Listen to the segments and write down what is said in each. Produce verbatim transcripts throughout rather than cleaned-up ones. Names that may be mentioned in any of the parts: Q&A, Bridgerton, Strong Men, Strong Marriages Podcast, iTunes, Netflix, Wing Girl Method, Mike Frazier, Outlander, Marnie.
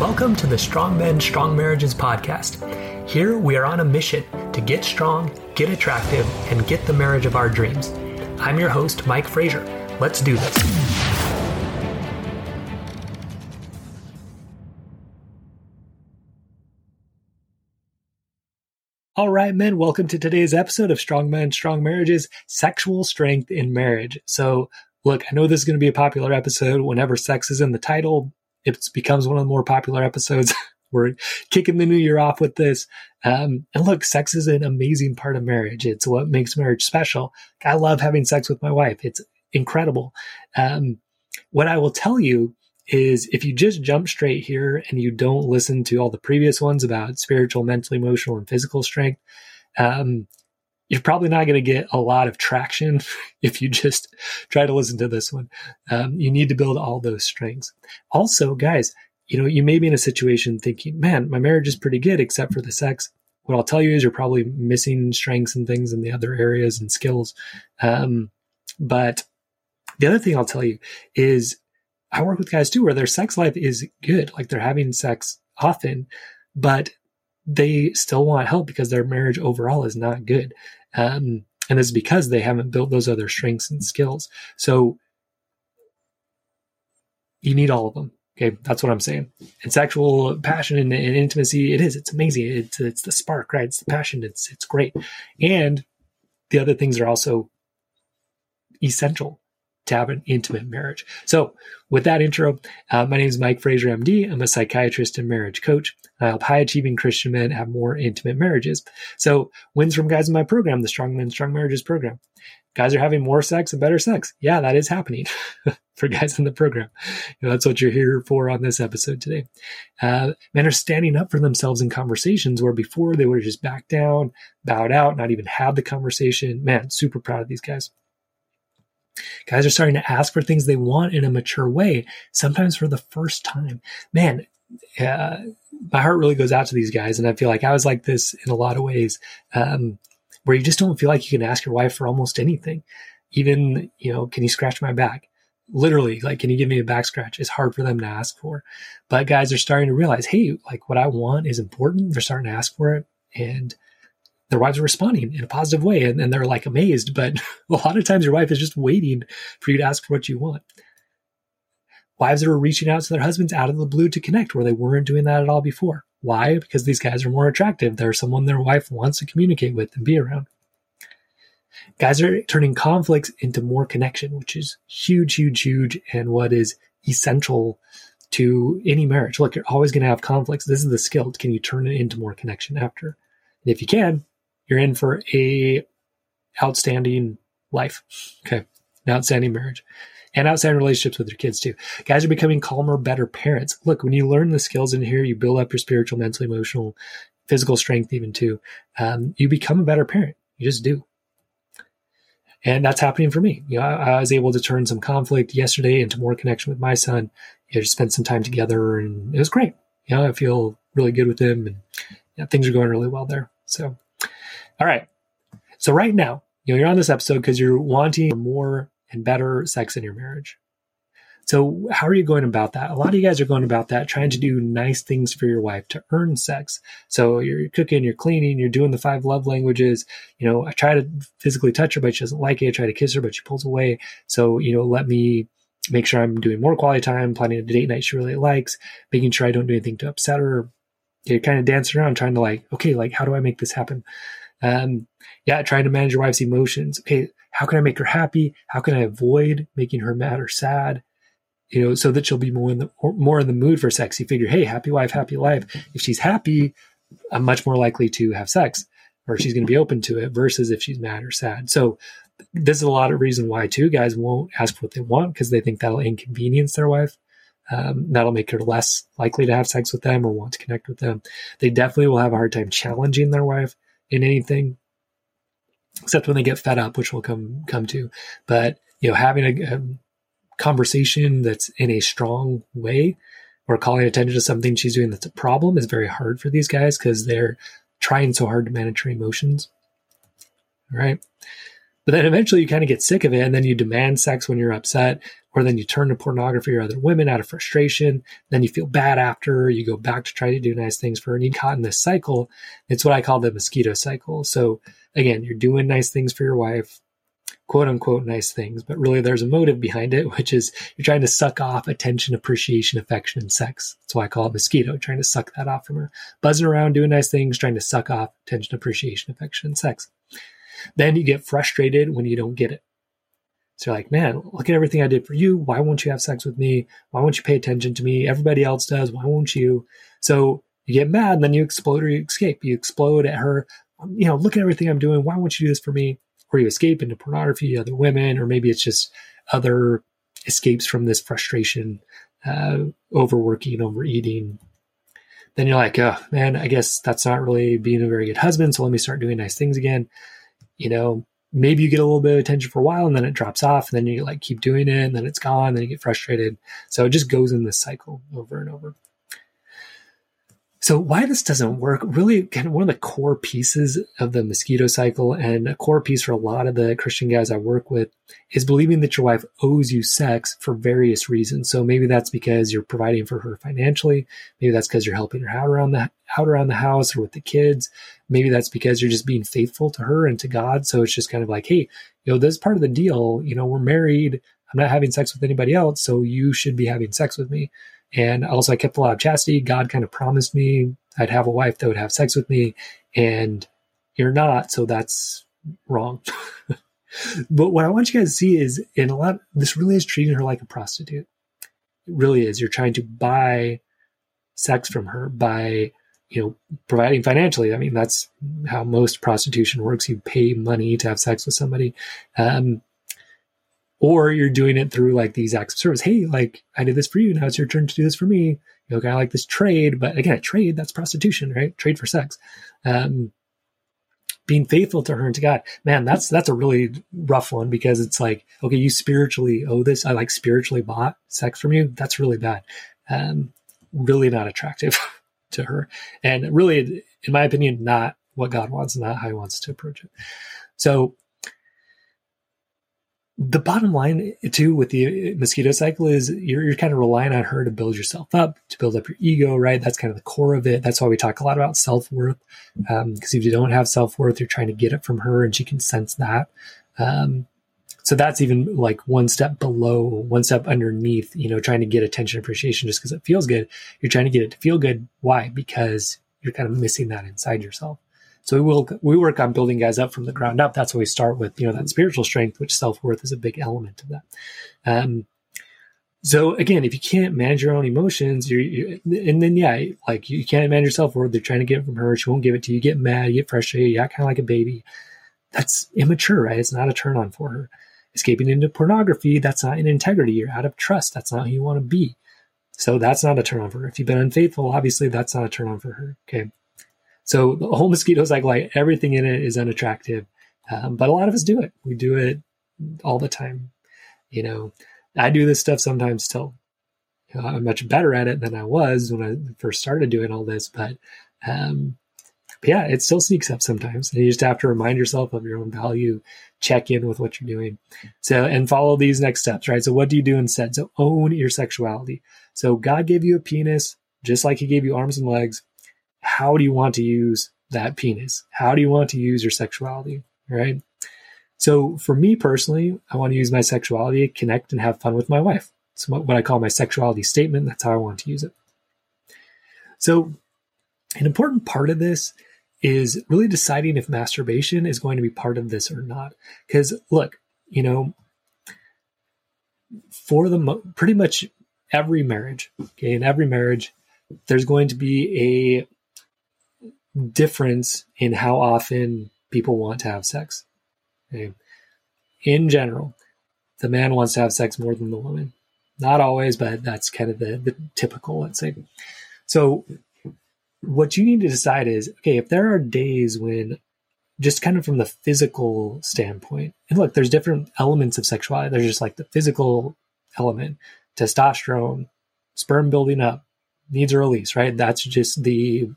Welcome to the Strong Men, Strong Marriages podcast. Here we are on a mission to get strong, get attractive, and get the marriage of our dreams. I'm your host, Mike Frazier. Let's do this. All right, men, welcome to today's episode of Strong Men, Strong Marriages, Sexual Strength in Marriage. So look, I know this is going to be a popular episode. Whenever sex is in the title, it becomes one of the more popular episodes. We're kicking the new year off with this. Um, and look, sex is an amazing part of marriage. It's what makes marriage special. I love having sex with my wife. It's incredible. Um, what I will tell you is if you just jump straight here and you don't listen to all the previous ones about spiritual, mental, emotional, and physical strength, um, you're probably not going to get a lot of traction if you just try to listen to this one. Um, you need to build all those strengths. Also, guys, you know, you may be in a situation thinking, man, my marriage is pretty good except for the sex. What I'll tell you is you're probably missing strengths and things in the other areas and skills. Um, but the other thing I'll tell you is, I work with guys too, where their sex life is good. Like they're having sex often, but they still want help because their marriage overall is not good. Um, and it's because they haven't built those other strengths and skills. So you need all of them. Okay. That's what I'm saying. And sexual passion and, and intimacy. It is, it's amazing. It's, it's the spark, right? It's the passion. It's, it's great. And the other things are also essential to have an intimate marriage. So with that intro, uh, my name is Mike Frazier, M D. I'm a psychiatrist and marriage coach. I help high-achieving Christian men have more intimate marriages. So wins from guys in my program, the Strong Men, Strong Marriages program. Guys are having more sex and better sex. Yeah, that is happening for guys in the program. You know, that's what you're here for on this episode today. Uh, men are standing up for themselves in conversations where before they would have just backed down, bowed out, not even had the conversation. Man, super proud of these guys. Guys are starting to ask for things they want in a mature way, sometimes for the first time. Man, uh, my heart really goes out to these guys. And I feel like I was like this in a lot of ways, um, where you just don't feel like you can ask your wife for almost anything. Even, you know, can you scratch my back? Literally, like, can you give me a back scratch? It's hard for them to ask for. But guys are starting to realize, hey, like what I want is important. They're starting to ask for it. And their wives are responding in a positive way, and, and they're like amazed. But a lot of times your wife is just waiting for you to ask for what you want. Wives that are reaching out to their husbands out of the blue to connect where they weren't doing that at all before. Why? Because these guys are more attractive. They're someone their wife wants to communicate with and be around. Guys are turning conflicts into more connection, which is huge, huge, huge, and what is essential to any marriage. Look, you're always going to have conflicts. This is the skill. Can you turn it into more connection after? And if you can, you're in for a outstanding life, okay? An outstanding marriage and outstanding relationships with your kids too. Guys are becoming calmer, better parents. Look, when you learn the skills in here, you build up your spiritual, mental, emotional, physical strength even too. Um, you become a better parent. You just do. And that's happening for me. You know, I, I was able to turn some conflict yesterday into more connection with my son. You know, just spent some time together and it was great. You know, I feel really good with him and you know, things are going really well there. So, all right. So right now, you know, you're on this episode because you're wanting more and better sex in your marriage. So how are you going about that? A lot of you guys are going about that, trying to do nice things for your wife to earn sex. So you're cooking, you're cleaning, you're doing the five love languages. You know, I try to physically touch her, but she doesn't like it. I try to kiss her, but she pulls away. So, you know, let me make sure I'm doing more quality time, planning a date night she really likes, making sure I don't do anything to upset her. You're kind of dancing around trying to like, okay, like, how do I make this happen? Um, yeah, trying to manage your wife's emotions. Okay, how can I make her happy? How can I avoid making her mad or sad? You know, so that she'll be more in the more in the mood for sex. You figure, hey, happy wife, happy life. If she's happy, I'm much more likely to have sex, or she's going to be open to it. Versus if she's mad or sad. So this is a lot of reason why too guys won't ask for what they want because they think that'll inconvenience their wife. Um, that'll make her less likely to have sex with them or want to connect with them. They definitely will have a hard time challenging their wife in anything, except when they get fed up, which we'll come come to. But you know, having a, a conversation that's in a strong way or calling attention to something she's doing that's a problem is very hard for these guys because they're trying so hard to manage her emotions. All right. But then eventually you kind of get sick of it, and then you demand sex when you're upset, or then you turn to pornography or other women out of frustration. Then you feel bad after, you go back to try to do nice things for her, and you get caught in this cycle. It's what I call the mosquito cycle. So again, you're doing nice things for your wife, quote unquote nice things, but really there's a motive behind it, which is you're trying to suck off attention, appreciation, affection, and sex. That's why I call it mosquito, trying to suck that off from her. Buzzing around, doing nice things, trying to suck off attention, appreciation, affection, and sex. Then you get frustrated when you don't get it. So you're like, man, look at everything I did for you. Why won't you have sex with me? Why won't you pay attention to me? Everybody else does. Why won't you? So you get mad, and then you explode or you escape. You explode at her. You know, look at everything I'm doing. Why won't you do this for me? Or you escape into pornography, other women, or maybe it's just other escapes from this frustration, uh, overworking, overeating. Then you're like, oh, man, I guess that's not really being a very good husband. So let me start doing nice things again. You know, maybe you get a little bit of attention for a while, and then it drops off, and then you like keep doing it, and then it's gone, and then you get frustrated. So it just goes in this cycle over and over. So why this doesn't work, really kind of one of the core pieces of the mosquito cycle, and a core piece for a lot of the Christian guys I work with, is believing that your wife owes you sex for various reasons. So maybe that's because you're providing for her financially. Maybe that's because you're helping her out around the out around the house or with the kids. Maybe that's because you're just being faithful to her and to God. So it's just kind of like, hey, you know, this is part of the deal. You know, we're married. I'm not having sex with anybody else, so you should be having sex with me. And also I kept the law of chastity. God kind of promised me I'd have a wife that would have sex with me, and you're not. So that's wrong. But what I want you guys to see is, in a lot, this really is treating her like a prostitute. It really is. You're trying to buy sex from her by, you know, providing financially. I mean, that's how most prostitution works. You pay money to have sex with somebody. Um, Or you're doing it through like these acts of service. Hey, like I did this for you. Now it's your turn to do this for me. You know, kind of like this trade, but again, a trade, that's prostitution, right? Trade for sex. Um, being faithful to her and to God, man, that's, that's a really rough one, because it's like, okay, you spiritually owe this. I like spiritually bought sex from you. That's really bad. Um, really not attractive to her. And really, in my opinion, not what God wants, not how he wants to approach it. So, the bottom line too with the mosquito cycle is you're, you're kind of relying on her to build yourself up, to build up your ego, right? That's kind of the core of it. That's why we talk a lot about self-worth, um, because if you don't have self-worth, you're trying to get it from her, and she can sense that. Um, so that's even like one step below, one step underneath, you know, trying to get attention, appreciation just because it feels good. You're trying to get it to feel good. Why? Because you're kind of missing that inside yourself. So we will we work on building guys up from the ground up. That's what we start with, you know, that spiritual strength, which self-worth is a big element of that. Um, so again, if you can't manage your own emotions, you're, you're, and then, yeah, like you can't manage your self-worth. They're trying to get it from her. She won't give it to you. You get mad, you get frustrated. You act kind of like a baby. That's immature, right? It's not a turn on for her. Escaping into pornography, that's not an integrity. You're out of trust. That's not who you want to be. So that's not a turn on for her. If you've been unfaithful, obviously that's not a turn on for her. Okay. So the whole mosquito cycle, like everything in it is unattractive, um, but a lot of us do it. We do it all the time. You know, I do this stuff sometimes still. You know, I'm much better at it than I was when I first started doing all this, but, um, but yeah, it still sneaks up sometimes. And you just have to remind yourself of your own value, check in with what you're doing. So, and follow these next steps, right? So what do you do instead? So own your sexuality. So God gave you a penis, just like he gave you arms and legs. How do you want to use that penis? How do you want to use your sexuality, right? So for me personally, I want to use my sexuality to connect and have fun with my wife. It's what I call my sexuality statement. That's how I want to use it. So an important part of this is really deciding if masturbation is going to be part of this or not. Because look, you know, for the mo- pretty much every marriage, okay, in every marriage, there's going to be a difference in how often people want to have sex. Okay. In general, the man wants to have sex more than the woman. Not always, but that's kind of the, the typical, let's say. So what you need to decide is, okay, if there are days when just kind of from the physical standpoint, and look, there's different elements of sexuality. There's just like the physical element, testosterone, sperm building up, needs a release, right? That's just the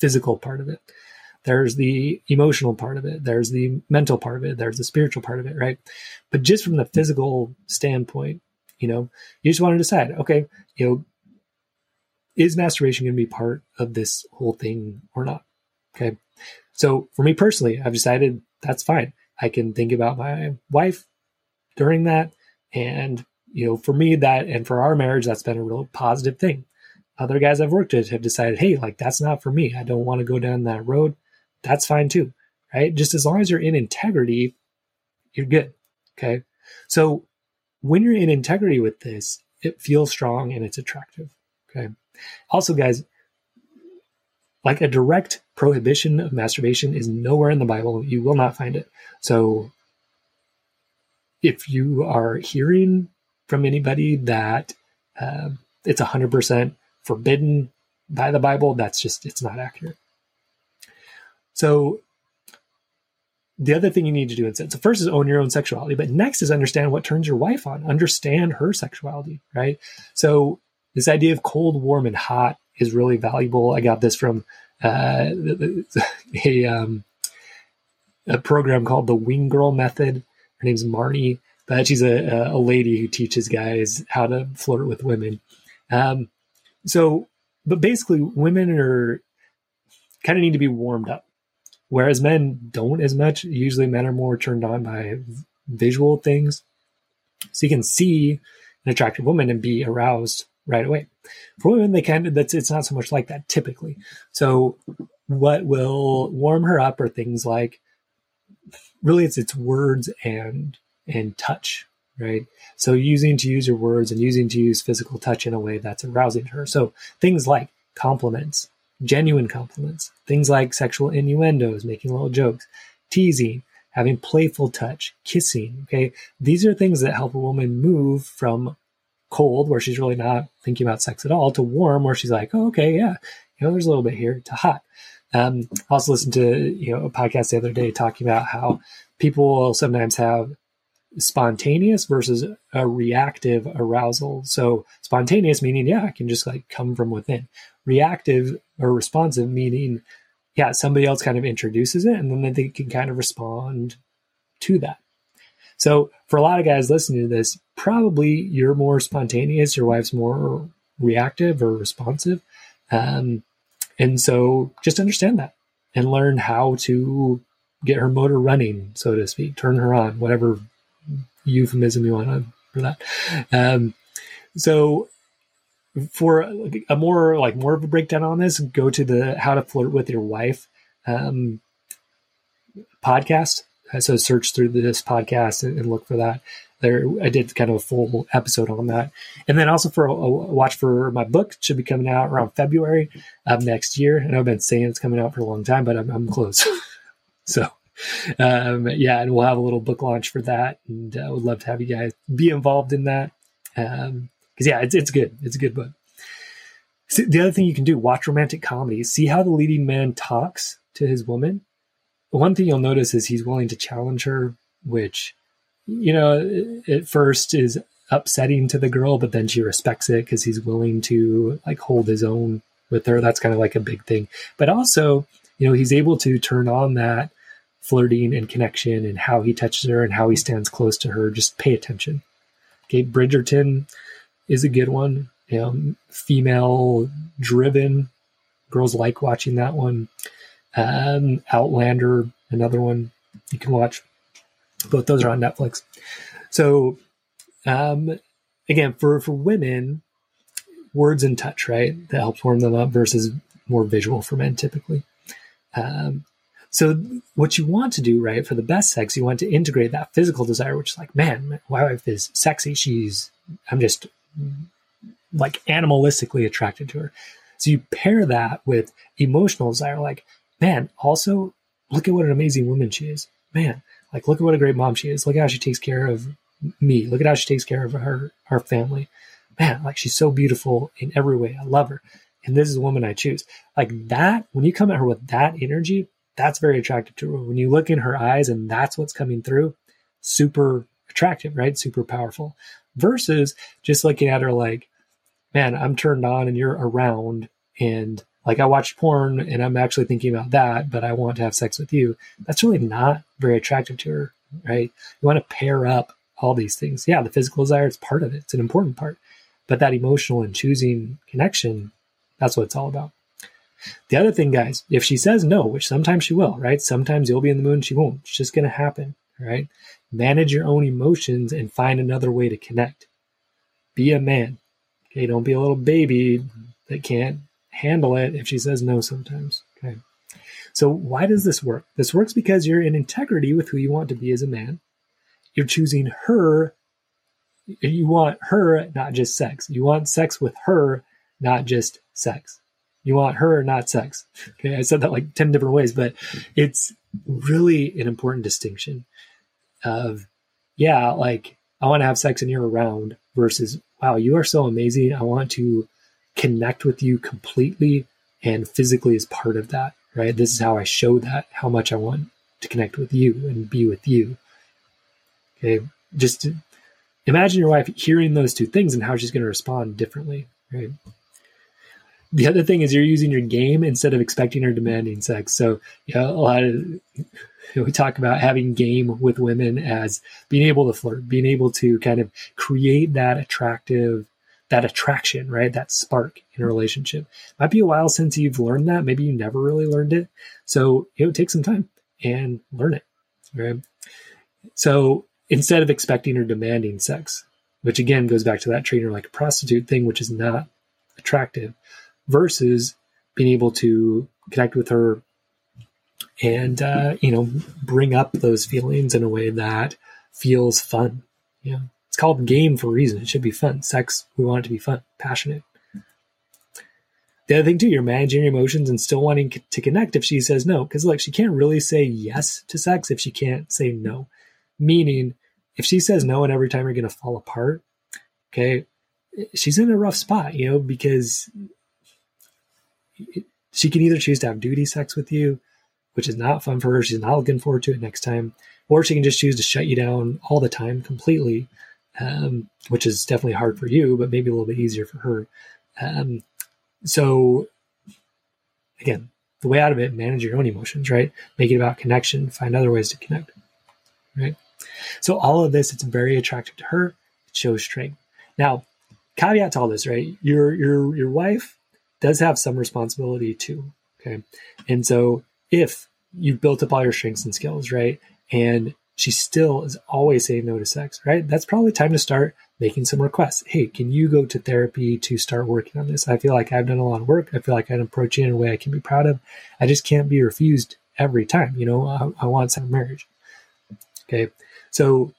physical part of it. There's the emotional part of it. There's the mental part of it. There's the spiritual part of it, right? But just from the physical standpoint, you know, you just want to decide, okay, you know, is masturbation going to be part of this whole thing or not? Okay. So for me personally, I've decided that's fine. I can think about my wife during that. And, you know, for me that, and for our marriage, that's been a real positive thing. Other guys I've worked with have decided, hey, like, that's not for me. I don't want to go down that road. That's fine too, right? Just as long as you're in integrity, you're good, okay? So when you're in integrity with this, it feels strong and it's attractive, okay? Also, guys, like a direct prohibition of masturbation is nowhere in the Bible. You will not find it. So if you are hearing from anybody that uh, it's one hundred percent forbidden by the Bible, that's just, it's not accurate. So the other thing you need to do instead, so first is own your own sexuality, but next is understand what turns your wife on, understand her sexuality, right? So this idea of cold, warm, and hot is really valuable. I got this from uh, a, um, a program called the Wing Girl Method. Her name's Marnie, but she's a, a lady who teaches guys how to flirt with women. Um, so, but basically women are kind of need to be warmed up. Whereas men don't as much. Usually men are more turned on by visual things. So you can see an attractive woman and be aroused right away. For women, they kind of, that's, it's not so much like that typically. So what will warm her up are things like, really it's, it's words and, and touch, right? So using to use your words and using to use physical touch in a way that's arousing to her. So things like compliments, genuine compliments, things like sexual innuendos, making little jokes, teasing, having playful touch, kissing. Okay. These are things that help a woman move from cold, where she's really not thinking about sex at all, to warm, where she's like, oh, okay, yeah, you know, there's a little bit here, to hot. Um, I also listened to, you know, a podcast the other day talking about how people sometimes have spontaneous versus a reactive arousal. So spontaneous meaning, yeah, I can just like come from within. Reactive or responsive meaning, yeah, somebody else kind of introduces it and then they can kind of respond to that. So for a lot of guys listening to this, probably you're more spontaneous, your wife's more reactive or responsive. Um, and so just understand that and learn how to get her motor running, so to speak, turn her on, whatever euphemism you want for that. Um, so for a more like more of a breakdown on this, go to the How to Flirt with Your Wife um, podcast. So search through this podcast and look for that. There, I did kind of a full episode on that. And then also for a, a watch for my book. It should be coming out around February of next year. And I've been saying it's coming out for a long time, but I'm, I'm close. so um, yeah, and we'll have a little book launch for that. And I would love to have you guys be involved in that. Um, cause yeah, it's, it's good. It's a good book. So the other thing you can do, watch romantic comedies, see how the leading man talks to his woman. One thing you'll notice is he's willing to challenge her, which, you know, at first is upsetting to the girl, but then she respects it because he's willing to like hold his own with her. That's kind of like a big thing. But also, you know, he's able to turn on that flirting and connection and how he touches her and how he stands close to her. Just pay attention. Okay. Bridgerton is a good one. You know, female driven. Girls like watching that one. Um, Outlander, another one you can watch. Both those are on Netflix. So, um, again, for, for women, words and touch, right? That helps warm them up versus more visual for men typically. Um, so what you want to do, right, for the best sex, you want to integrate that physical desire, which is like, man, my wife is sexy. She's, I'm just like animalistically attracted to her. So you pair that with emotional desire, like, man, also look at what an amazing woman she is. Man, like look at what a great mom she is. Look at how she takes care of me. Look at how she takes care of her, her family. Man, like she's so beautiful in every way. I love her. And this is the woman I choose. Like that, when you come at her with that energy, that's very attractive to her. When you look in her eyes and that's what's coming through, super attractive, right? Super powerful. Versus just looking at her like, man, I'm turned on and you're around and like I watched porn and I'm actually thinking about that, but I want to have sex with you. That's really not very attractive to her, right? You want to pair up all these things. Yeah, the physical desire is part of it. It's an important part. But that emotional and choosing connection, that's what it's all about. The other thing, guys, if she says no, which sometimes she will, right? Sometimes you'll be in the mood and she won't. It's just going to happen, right? Manage your own emotions and find another way to connect. Be a man. Okay, don't be a little baby that can't handle it if she says no sometimes. Okay. So why does this work? This works because you're in integrity with who you want to be as a man. You're choosing her. You want her, not just sex. You want sex with her, not just sex. You want her, not sex. Okay, I said that like ten different ways, but it's really an important distinction of, yeah, like I want to have sex and you're around versus, wow, you are so amazing. I want to connect with you completely and physically as part of that, right? This is how I show that, how much I want to connect with you and be with you. Okay, just imagine your wife hearing those two things and how she's going to respond differently, right? The other thing is you're using your game instead of expecting or demanding sex. So, you know, a lot of, you know, we talk about having game with women as being able to flirt, being able to kind of create that attractive, that attraction, right? That spark in a relationship. Might be a while since you've learned that. Maybe you never really learned it. So it would take some time and learn it, right? So instead of expecting or demanding sex, which again goes back to that treating her like a prostitute thing, which is not attractive, versus being able to connect with her and, uh, you know, bring up those feelings in a way that feels fun. Yeah. It's called game for a reason. It should be fun. Sex, we want it to be fun, passionate. The other thing too, you're managing your emotions and still wanting c- to connect if she says no, because like she can't really say yes to sex if she can't say no. Meaning if she says no and every time you're going to fall apart, okay, she's in a rough spot, you know, because she can either choose to have duty sex with you, which is not fun for her. She's not looking forward to it next time. Or she can just choose to shut you down all the time completely, um, which is definitely hard for you, but maybe a little bit easier for her. Um, so again, the way out of it, manage your own emotions, right? Make it about connection, find other ways to connect, right? So all of this, it's very attractive to her. It shows strength. Now, caveat to all this, right? Your, your, your wife does have some responsibility too, okay? And so if you've built up all your strengths and skills, right, and she still is always saying no to sex, right, that's probably time to start making some requests. Hey, can you go to therapy to start working on this? I feel like I've done a lot of work. I feel like I'm approaching it in a way I can be proud of. I just can't be refused every time. You know, I, I want some marriage, okay? So,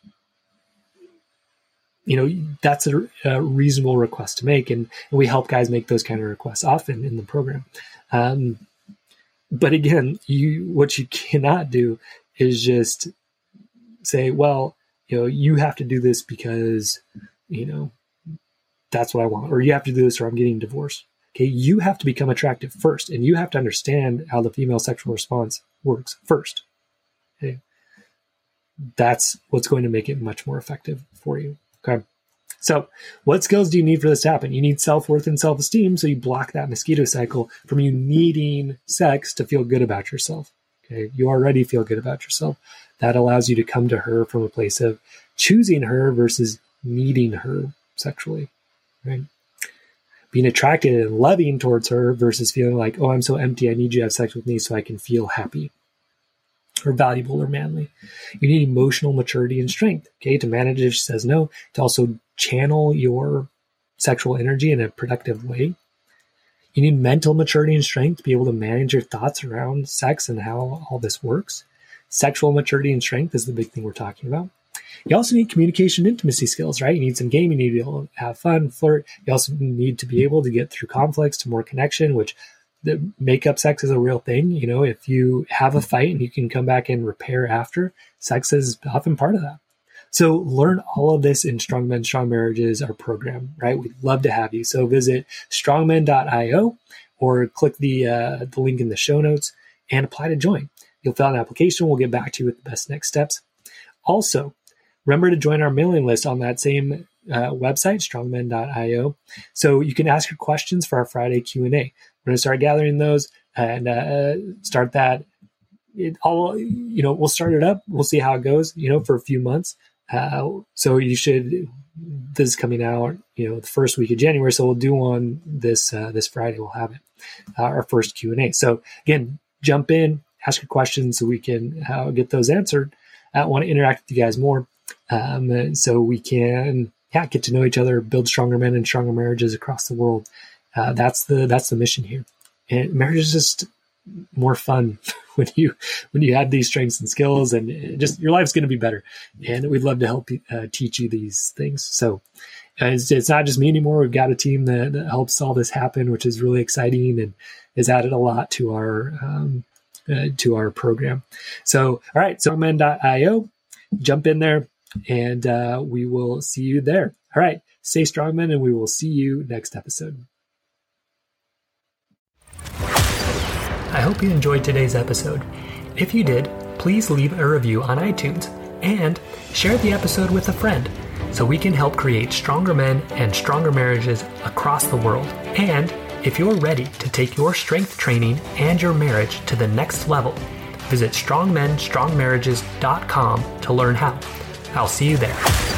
you know, that's a, a reasonable request to make. And, and we help guys make those kind of requests often in the program. Um, but again, you, what you cannot do is just say, well, you know, you have to do this because, you know, that's what I want, or you have to do this or I'm getting divorced. Okay. You have to become attractive first, and you have to understand how the female sexual response works first. Okay. That's what's going to make it much more effective for you. Okay. So what skills do you need for this to happen? You need self-worth and self-esteem. So you block that mosquito cycle from you needing sex to feel good about yourself. Okay. You already feel good about yourself. That allows you to come to her from a place of choosing her versus needing her sexually, right? Being attracted and loving towards her versus feeling like, oh, I'm so empty. I need you to have sex with me so I can feel happy or valuable or manly. You need emotional maturity and strength, okay, to manage if she says no, to also channel your sexual energy in a productive way. You need mental maturity and strength to be able to manage your thoughts around sex and how all this works. Sexual maturity and strength is the big thing we're talking about. You also need communication and intimacy skills, right? You need some game. You need to be able to have fun, flirt. You also need to be able to get through conflicts to more connection, which that make-up sex is a real thing. You know, if you have a fight and you can come back and repair after, sex is often part of that. So learn all of this in Strong Men, Strong Marriages, our program, right? We'd love to have you. So visit strong men dot io or click the uh, the link in the show notes and apply to join. You'll fill out an application. We'll get back to you with the best next steps. Also, remember to join our mailing list on that same uh, website, strong men dot i o. So you can ask your questions for our Friday Q and A. We're going to start gathering those and uh, start that. It all, you know, we'll start it up. We'll see how it goes, you know, for a few months. Uh, so you should, this is coming out, you know, the first week of January. So we'll do one this, uh, this Friday. We'll have it, uh, our first Q and A. So again, jump in, ask your questions so we can uh, get those answered. I want to interact with you guys more. Um, and so we can yeah, get to know each other, build stronger men and stronger marriages across the world. Uh, that's the, that's the mission here. And marriage is just more fun when you when you have these strengths and skills, and just your life's going to be better. And we'd love to help uh, teach you these things. So it's, it's not just me anymore. We've got a team that, that helps all this happen, which is really exciting and has added a lot to our um, uh, to our program. So all right, strong men dot i o, jump in there, and uh, we will see you there. All right, stay strong, men, and we will see you next episode. I hope you enjoyed today's episode. If you did, please leave a review on iTunes and share the episode with a friend so we can help create stronger men and stronger marriages across the world. And if you're ready to take your strength training and your marriage to the next level, visit strong men strong marriages dot com to learn how. I'll see you there.